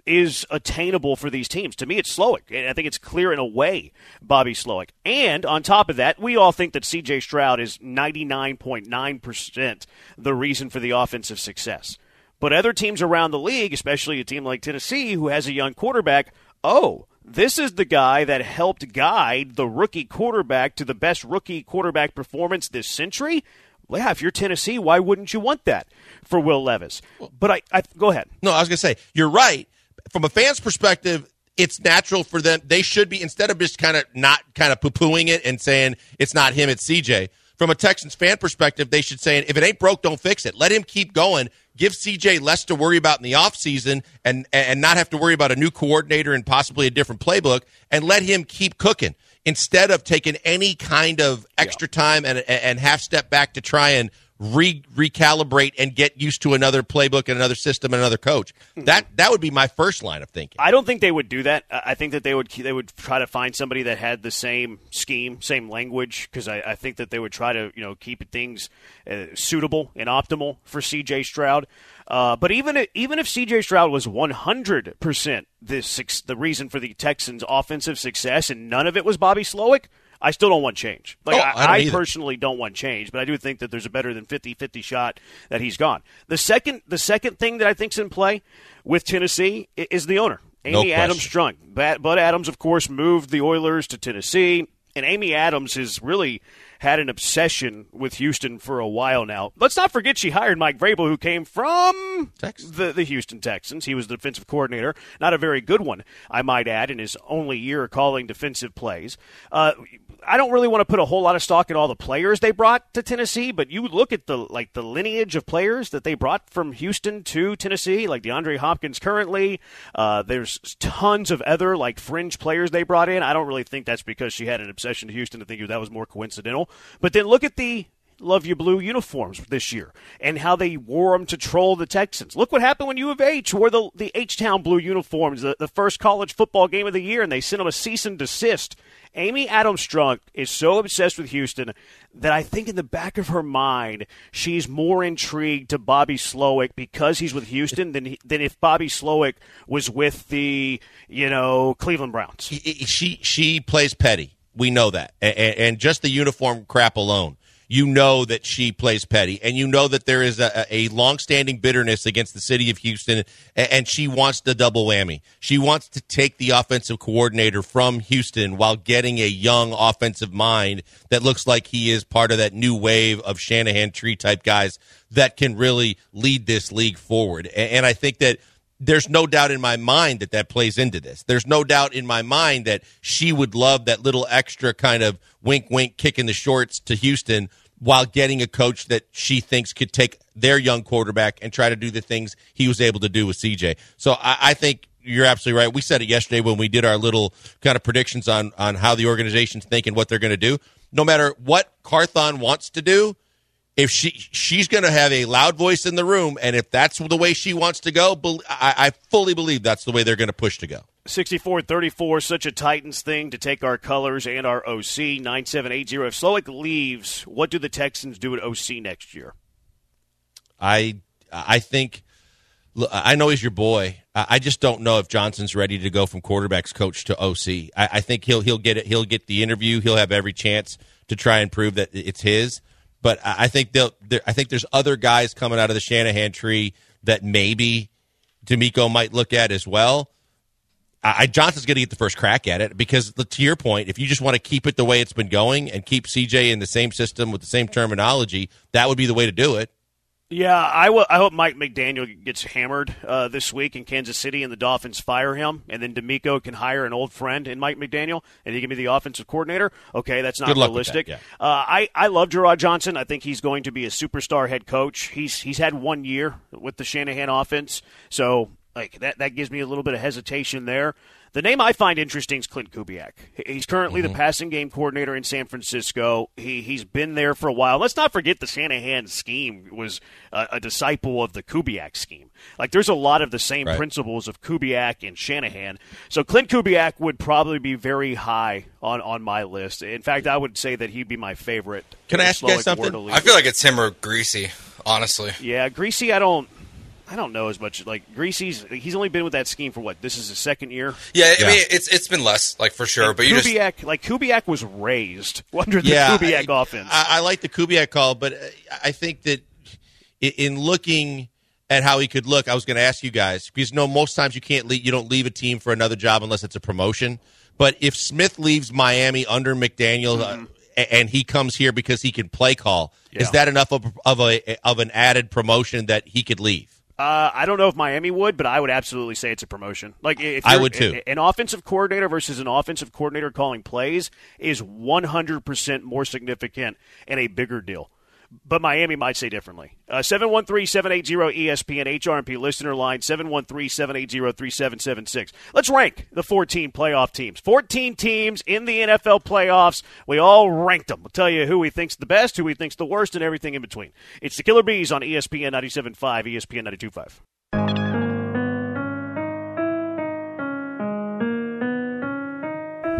is attainable for these teams? To me, it's Slowik. I think it's clear in a way, Bobby Slowik. And on top of that, we all think that C J. Stroud is ninety-nine point nine percent the reason for the offensive success. But other teams around the league, especially a team like Tennessee, who has a young quarterback, oh, this is the guy that helped guide the rookie quarterback to the best rookie quarterback performance this century? Well, yeah, if you're Tennessee, why wouldn't you want that for Will Levis? But I, I go ahead. No, I was going to say, you're right. From a fan's perspective, it's natural for them. They should be, instead of just kind of not kind of poo-pooing it and saying it's not him, it's C J. From a Texans fan perspective, they should say, if it ain't broke, don't fix it. Let him keep going. Give C J less to worry about in the offseason and, and not have to worry about a new coordinator and possibly a different playbook, and let him keep cooking instead of taking any kind of extra yeah. time and, and half step back to try and Re- recalibrate and get used to another playbook and another system and another coach. That that would be my first line of thinking. I don't think they would do that. I think that they would they would try to find somebody that had the same scheme, same language, because I, I think that they would try to you know keep things uh, suitable and optimal for C J. Stroud. Uh, but even even if C J. Stroud was one hundred percent the the reason for the Texans' offensive success and none of it was Bobby Slowik, I still don't want change. Like oh, I, I, don't I personally don't want change, but I do think that there's a better than fifty-fifty shot that he's gone. The second the second thing that I think's in play with Tennessee is the owner, Amy no Adams Strunk. Bud Adams, of course, moved the Oilers to Tennessee, and Amy Adams has really had an obsession with Houston for a while now. Let's not forget she hired Mike Vrabel, who came from the, the Houston Texans. He was the defensive coordinator, not a very good one, I might add, in his only year calling defensive plays. Uh, I don't really want to put a whole lot of stock in all the players they brought to Tennessee, but you look at the like the lineage of players that they brought from Houston to Tennessee, like DeAndre Hopkins currently. Uh, there's tons of other like fringe players they brought in. I don't really think that's because she had an obsession to Houston. I think that was more coincidental. But then look at the Love You Blue uniforms this year and how they wore them to troll the Texans. Look what happened when U of H wore the, the H-Town Blue uniforms, the, the first college football game of the year, and they sent them a cease and desist. Amy Adams-Strunk is so obsessed with Houston that I think in the back of her mind she's more intrigued to Bobby Slowik because he's with Houston than he, than if Bobby Slowik was with the you know Cleveland Browns. She she, she plays petty. We know that, and, and just the uniform crap alone. You know that she plays petty, and you know that there is a, a longstanding bitterness against the city of Houston, and she wants the double whammy. She wants to take the offensive coordinator from Houston while getting a young offensive mind that looks like he is part of that new wave of Shanahan tree-type guys that can really lead this league forward. And I think that there's no doubt in my mind that that plays into this. There's no doubt in my mind that she would love that little extra kind of wink, wink, kick in the shorts to Houston while getting a coach that she thinks could take their young quarterback and try to do the things he was able to do with C J. So I, I think you're absolutely right. We said it yesterday when we did our little kind of predictions on, on how the organization's thinking, what they're going to do. No matter what Carthon wants to do, if she she's going to have a loud voice in the room, and if that's the way she wants to go, I, I fully believe that's the way they're going to push to go. sixty-four thirty-four, such a Titans thing to take our colors and our O C, nine seven eight zero. If Slowik leaves, what do the Texans do at O C next year? I I think – I know he's your boy. I just don't know if Johnson's ready to go from quarterback's coach to O C. I, I think he'll he'll get it. He'll get the interview. He'll have every chance to try and prove that it's his. But I think they'll. I think there's other guys coming out of the Shanahan tree that maybe D'Amico might look at as well. I, Johnson's going to get the first crack at it because, to your point, if you just want to keep it the way it's been going and keep C J in the same system with the same terminology, that would be the way to do it. Yeah, I, w- I hope Mike McDaniel gets hammered uh, this week in Kansas City and the Dolphins fire him, and then D'Amico can hire an old friend in Mike McDaniel, and he can be the offensive coordinator. Okay, that's not realistic. Good luck with that, yeah. uh, I, I love Gerard Johnson. I think he's going to be a superstar head coach. He's he's had one year with the Shanahan offense, so like that, that gives me a little bit of hesitation there. The name I find interesting is Clint Kubiak. He's currently mm-hmm. the passing game coordinator in San Francisco. He, he's been there for a while. Let's not forget the Shanahan scheme was a, a disciple of the Kubiak scheme. Like, there's a lot of the same right. principles of Kubiak and Shanahan. So Clint Kubiak would probably be very high on, on my list. In fact, I would say that he'd be my favorite. Can I ask you guys something? I feel like it's him or Greasy, honestly. Yeah, Greasy, I don't. I don't know as much. Like, Greasy's, he's only been with that scheme for what? This is his second year? Yeah, yeah. I mean, it's it's been less, like, for sure. And but Kubiak, you just... like, Kubiak was raised under the yeah, Kubiak I, offense. I, I like the Kubiak call, but I think that in looking at how he could look, I was going to ask you guys, because you know, most times you can't leave, you don't leave a team for another job unless it's a promotion. But if Smith leaves Miami under McDaniel mm-hmm. uh, and he comes here because he can play call, yeah. is that enough of, of a of an added promotion that he could leave? Uh, I don't know if Miami would, but I would absolutely say it's a promotion. Like, if I would too. An offensive coordinator versus an offensive coordinator calling plays is one hundred percent more significant and a bigger deal. But Miami might say differently. Uh, seven one three, seven eight zero, E S P N, H R and P listener line, seven one three, seven eight zero, three seven seven six. Let's rank the fourteen playoff teams. fourteen teams in the N F L playoffs. We all ranked them. We'll tell you who we think's the best, who we think's the worst, and everything in between. It's the Killer Bees on E S P N ninety-seven point five, E S P N ninety-two point five.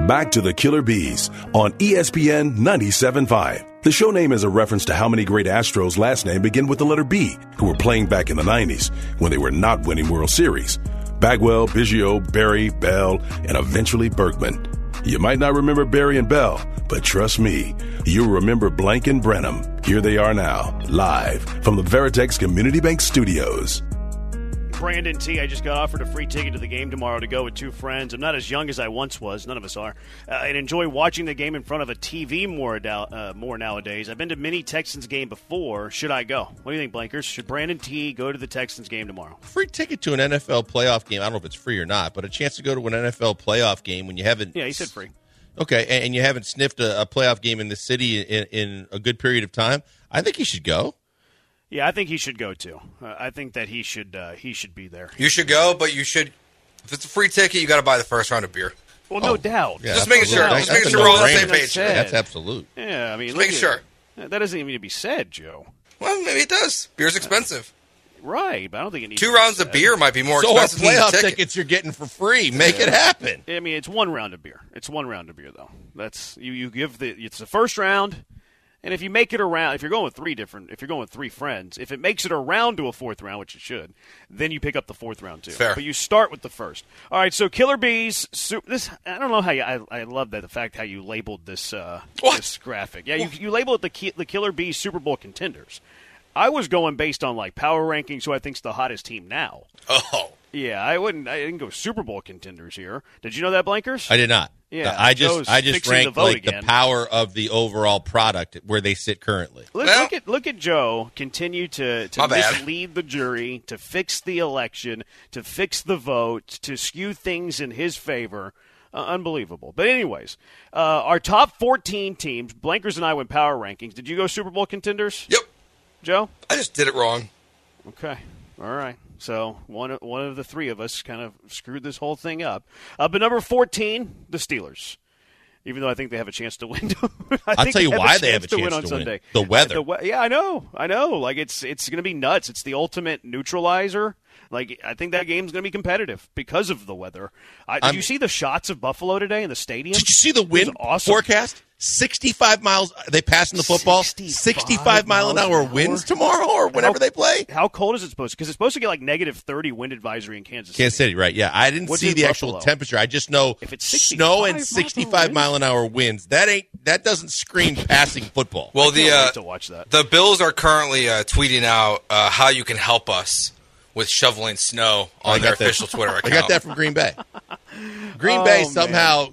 Back to the Killer Bees on E S P N ninety-seven point five. The show name is a reference to how many great Astros' last name begin with the letter B, who were playing back in the nineties when they were not winning World Series. Bagwell, Biggio, Barry, Bell, and eventually Bergman. You might not remember Barry and Bell, but trust me, you'll remember Blank and Branham. Here they are now, live from the Veritex Community Bank Studios. Brandon T., I just got offered a free ticket to the game tomorrow to go with two friends. I'm not as young as I once was. None of us are. Uh, and enjoy watching the game in front of a T V more, uh, more nowadays. I've been to many Texans game before. Should I go? What do you think, Blankers? Should Brandon T. go to the Texans game tomorrow? Free ticket to an N F L playoff game. I don't know if it's free or not, but a chance to go to an N F L playoff game when you haven't... Yeah, he said free. Okay, and you haven't sniffed a, a playoff game in the city in, in a good period of time. I think he should go. Yeah, I think he should go too. Uh, I think that he should uh, he should be there. You should go, but you should. If it's a free ticket, you got to buy the first round of beer. Well, no oh, doubt. Yeah, just making sure. Just making sure we're all on the same page. That's absolute. Yeah, I mean, just making sure. That doesn't even need to be said, Joe. Well, maybe it does. Beer's expensive. Uh, right, but I don't think it needs. Two to rounds be said. Of beer might be more so expensive than the ticket. So playoff tickets you're getting for free. Make yeah. it happen. I mean, it's one round of beer. It's one round of beer, though. That's you. You give the. It's the first round. And if you make it around, if you're going with three different, if you're going with three friends, if it makes it around to a fourth round, which it should, then you pick up the fourth round too. Fair. But you start with the first. All right. So Killer Bees. So this I don't know how you. I, I love that the fact how you labeled this uh, this graphic. Yeah, you you labeled it the the Killer Bees Super Bowl contenders. I was going based on like power rankings, who I think's the hottest team now. Oh. Yeah, I wouldn't. I didn't go Super Bowl contenders here. Did you know that, Blankers? I did not. Yeah, I just I just ranked the like again. The power of the overall product where they sit currently. Look, well, look at look at Joe continue to, to mislead bad. the jury, to fix the election, to fix the vote, to skew things in his favor. Uh, unbelievable. But anyways, uh, our top fourteen teams. Blankers and I went power rankings. Did you go Super Bowl contenders? Yep. Joe, I just did it wrong. Okay. All right. So one one of the three of us kind of screwed this whole thing up. Uh, but number fourteen, the Steelers. Even though I think they have a chance to win. I I'll tell you why they have a chance to win on Sunday. The weather. Yeah, I know. I know. Like it's it's going to be nuts. It's the ultimate neutralizer. Like I think that game's going to be competitive because of the weather. I, did you see the shots of Buffalo today in the stadium? Did you see the wind awesome. forecast? sixty-five miles. They passing the football. sixty-five, sixty-five mile an hour, hour winds tomorrow or whenever how, they play. How cold is it supposed to? Because it's supposed to get like negative thirty wind advisory in Kansas City. Kansas City, right? Yeah, I didn't What's see the Buffalo? Actual temperature. I just know if it's snow and sixty-five mile an hour winds. That ain't that doesn't scream passing football. Well, the uh, to watch that. The Bills are currently uh, tweeting out uh, how you can help us. With shoveling snow on their that. official Twitter account. I got that from Green Bay. Green oh, Bay somehow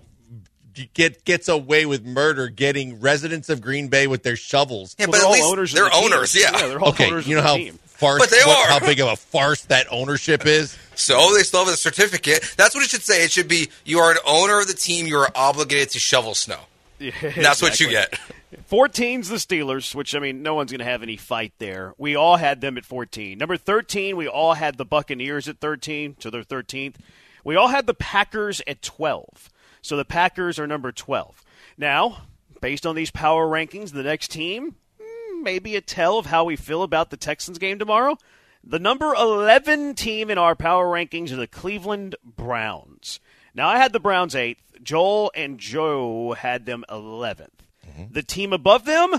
get, gets away with murder getting residents of Green Bay with their shovels. Yeah, well, but they're at all least owners they're the owners, yeah. yeah. They're all okay, owners you know how team. farce, but they what, are. How big of a farce that ownership is. So they still have a certificate. That's what it should say. It should be, you are an owner of the team. You are obligated to shovel snow. Yeah, that's exactly what you get. fourteen's the Steelers, which, I mean, no one's going to have any fight there. We all had them at fourteen. Number thirteen, we all had the Buccaneers at thirteen, so they're thirteenth. We all had the Packers at twelve, so the Packers are number twelve. Now, based on these power rankings, the next team, maybe a tell of how we feel about the Texans game tomorrow. The number eleven team in our power rankings are the Cleveland Browns. Now, I had the Browns eighth. Joel and Joe had them eleventh. Mm-hmm. The team above them,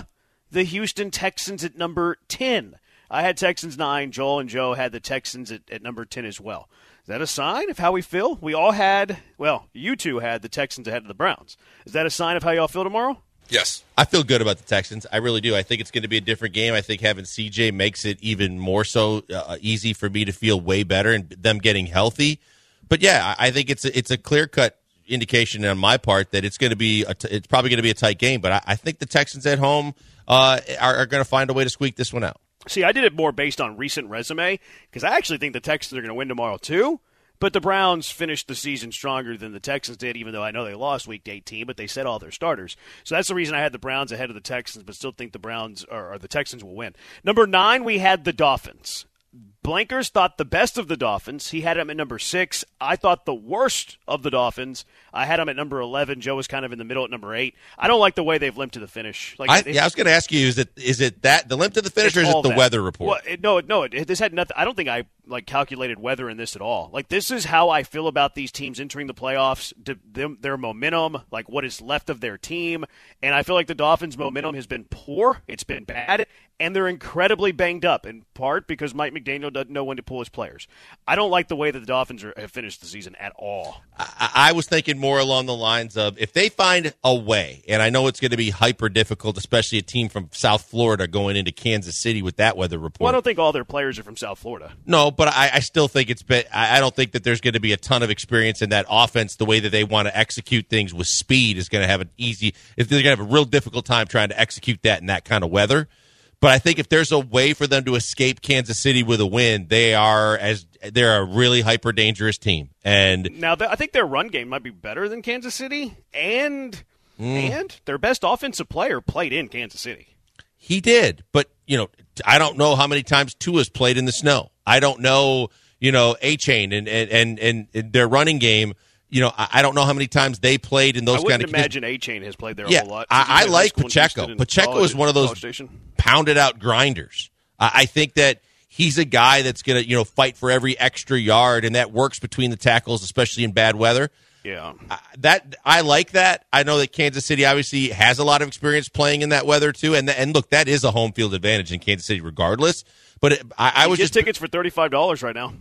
the Houston Texans at number ten. I had Texans nine. Joel and Joe had the Texans at, at number ten as well. Is that a sign of how we feel? We all had, well, you two had the Texans ahead of the Browns. Is that a sign of how y'all feel tomorrow? Yes. I feel good about the Texans. I really do. I think it's going to be a different game. I think having C J makes it even more so uh, easy for me to feel way better and them getting healthy. But, yeah, I think it's a, it's a clear-cut indication on my part that it's going to be a t- it's probably going to be a tight game. But I, I think the Texans at home uh, are, are going to find a way to squeak this one out. See, I did it more based on recent resume because I actually think the Texans are going to win tomorrow too. But the Browns finished the season stronger than the Texans did, even though I know they lost week eighteen, but they set all their starters. So that's the reason I had the Browns ahead of the Texans, but still think the Browns or, or the Texans will win. Number nine, we had the Dolphins. Blankers thought the best of the Dolphins. He had him at number six. I thought the worst of the Dolphins. I had him at number eleven. Joe was kind of in the middle at number eight. I don't like the way they've limped to the finish. Like, I, yeah, I was going to ask you: is it is it that the limp to the finish, or is it the that. weather report? Well, it, no, no, it, this had nothing. I don't think I like calculated weather in this at all. Like, this is how I feel about these teams entering the playoffs, them, their momentum, like what is left of their team, and I feel like the Dolphins' momentum has been poor. It's been bad. And they're incredibly banged up, in part because Mike McDaniel doesn't know when to pull his players. I don't like the way that the Dolphins are, have finished the season at all. I, I was thinking more along the lines of if they find a way, and I know it's going to be hyper difficult, especially a team from South Florida going into Kansas City with that weather report. Well, I don't think all their players are from South Florida. No, but I, I still think it's been, I don't think that there's going to be a ton of experience in that offense. The way that they want to execute things with speed is going to have an easy, they're going to have a real difficult time trying to execute that in that kind of weather. But I think if there's a way for them to escape Kansas City with a win, they are as they're a really hyper dangerous team. And now I think their run game might be better than Kansas City, and mm. and their best offensive player played in Kansas City. He did, but you know, I don't know how many times Tua's played in the snow. I don't know, you know, A-Chain and and and, and their running game. You know, I don't know how many times they played in those kind of conditions. I wouldn't imagine A-Chain has played there yeah, a whole lot. I, I like Pacheco. Pacheco is one of those pounded-out grinders. I, I think that he's a guy that's going to, you know, fight for every extra yard, and that works between the tackles, especially in bad weather. Yeah. I, that I like that. I know that Kansas City obviously has a lot of experience playing in that weather, too. And, and look, that is a home field advantage in Kansas City regardless. But it, I, I was just – tickets for thirty-five dollars right now.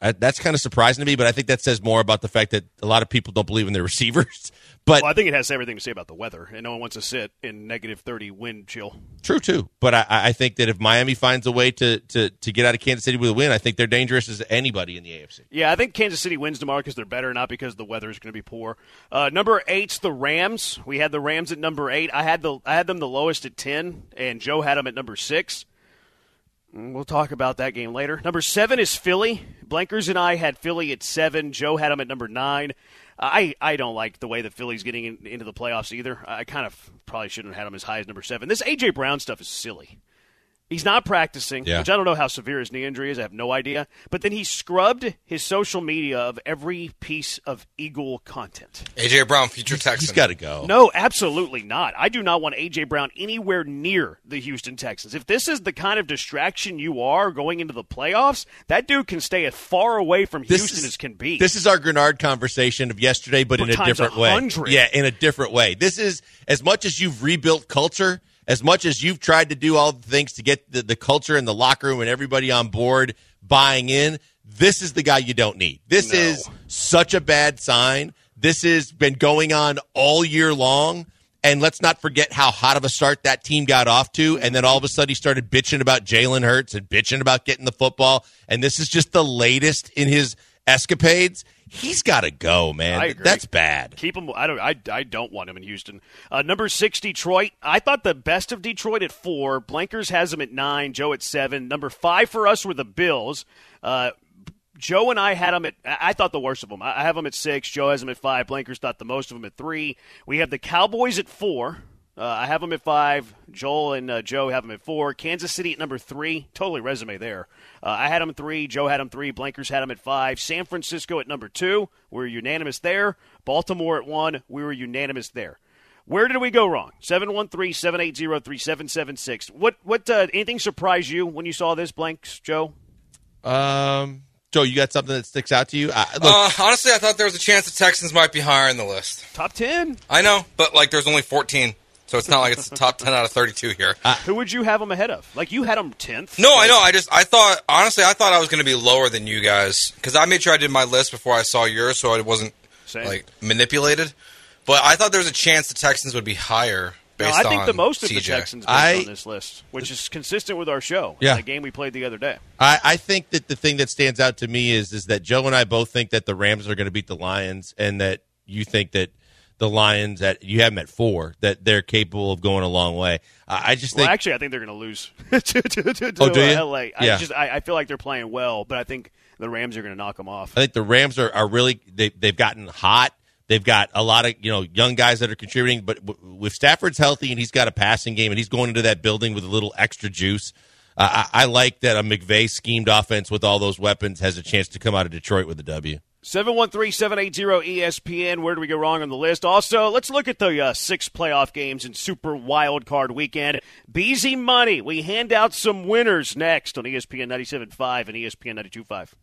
I, that's kind of surprising to me, but I think that says more about the fact that a lot of people don't believe in their receivers. But well, I think it has everything to say about the weather, and no one wants to sit in negative thirty wind chill. True, too. But I, I think that if Miami finds a way to, to, to get out of Kansas City with a win, I think they're dangerous as anybody in the A F C. Yeah, I think Kansas City wins tomorrow because they're better, not because the weather is going to be poor. Uh, number eight's the Rams. We had the Rams at number eight. I had the I had them the lowest at ten, and Joe had them at number six. We'll talk about that game later. Number seven is Philly. Blankers and I had Philly at seven. Joe had them at number nine. I, I don't like the way that Philly's getting in, into the playoffs either. I kind of probably shouldn't have had them as high as number seven. This A J. Brown stuff is silly. He's not practicing, yeah. which I don't know how severe his knee injury is. I have no idea. But then he scrubbed his social media of every piece of Eagle content. A J. Brown, future Texan. He's got to go. No, absolutely not. I do not want A J. Brown anywhere near the Houston Texans. If this is the kind of distraction you are going into the playoffs, that dude can stay as far away from this Houston is, as can be. This is our Grenard conversation of yesterday, but Four in a different one hundred. Way. Yeah, in a different way. This is, as much as you've rebuilt culture, as much as you've tried to do all the things to get the, the culture and the locker room and everybody on board buying in, this is the guy you don't need. This no. is such a bad sign. This has been going on all year long. And let's not forget how hot of a start that team got off to. And then all of a sudden he started bitching about Jalen Hurts and bitching about getting the football. And this is just the latest in his escapades. he's got to go, man. I agree. That's bad. Keep him. I don't. I, I don't want him in Houston. Uh, number six, Detroit. I thought the best of Detroit at four. Blankers has him at nine. Joe at seven. Number five for us were the Bills. Uh, Joe and I had them at – I thought the worst of them. I have them at six. Joe has them at five. Blankers thought the most of them at three. We have the Cowboys at four. Uh, I have them at five. Joel and uh, Joe have them at four. Kansas City at number three. Totally resume there. Uh, I had them at three. Joe had them at three. Blankers had them at five. San Francisco at number two. We were unanimous there. Baltimore at one. We were unanimous there. Where did we go wrong? seven one three, seven eight zero, three seven seven six. What, what, uh, anything surprised you when you saw this, Blanks, Joe? Um... Joe, you got something that sticks out to you? Uh, uh, honestly, I thought there was a chance the Texans might be higher in the list. Top ten? I know, but like there's only fourteen, so it's not like it's the top ten out of thirty-two here. Uh, Who would you have them ahead of? Like you had them tenth. No, like, I know. I just I thought honestly, I thought I was going to be lower than you guys because I made sure I did my list before I saw yours, so I wasn't same. like manipulated. But I thought there was a chance the Texans would be higher. No, I think the most of C J. The Texans based I, on this list, which is consistent with our show, yeah. the game we played the other day. I, I think that the thing that stands out to me is is that Joe and I both think that the Rams are going to beat the Lions, and that you think that the Lions at you have them at four, that they're capable of going a long way. I, I just think well, actually I think they're going to lose to, to, to, oh, to uh, L A. Yeah. I just I, I feel like they're playing well, but I think the Rams are going to knock them off. I think the Rams are, are really they they've gotten hot. They've got a lot of you know young guys that are contributing, but w- if Stafford's healthy and he's got a passing game and he's going into that building with a little extra juice, uh, I-, I like that a McVay schemed offense with all those weapons has a chance to come out of Detroit with a W. seven one three, seven eight zero, E S P N. Where do we go wrong on the list? Also, let's look at the uh, six playoff games in Super Wild Card Weekend. B Z Money. We hand out some winners next on E S P N ninety-seven point five and E S P N ninety-two point five.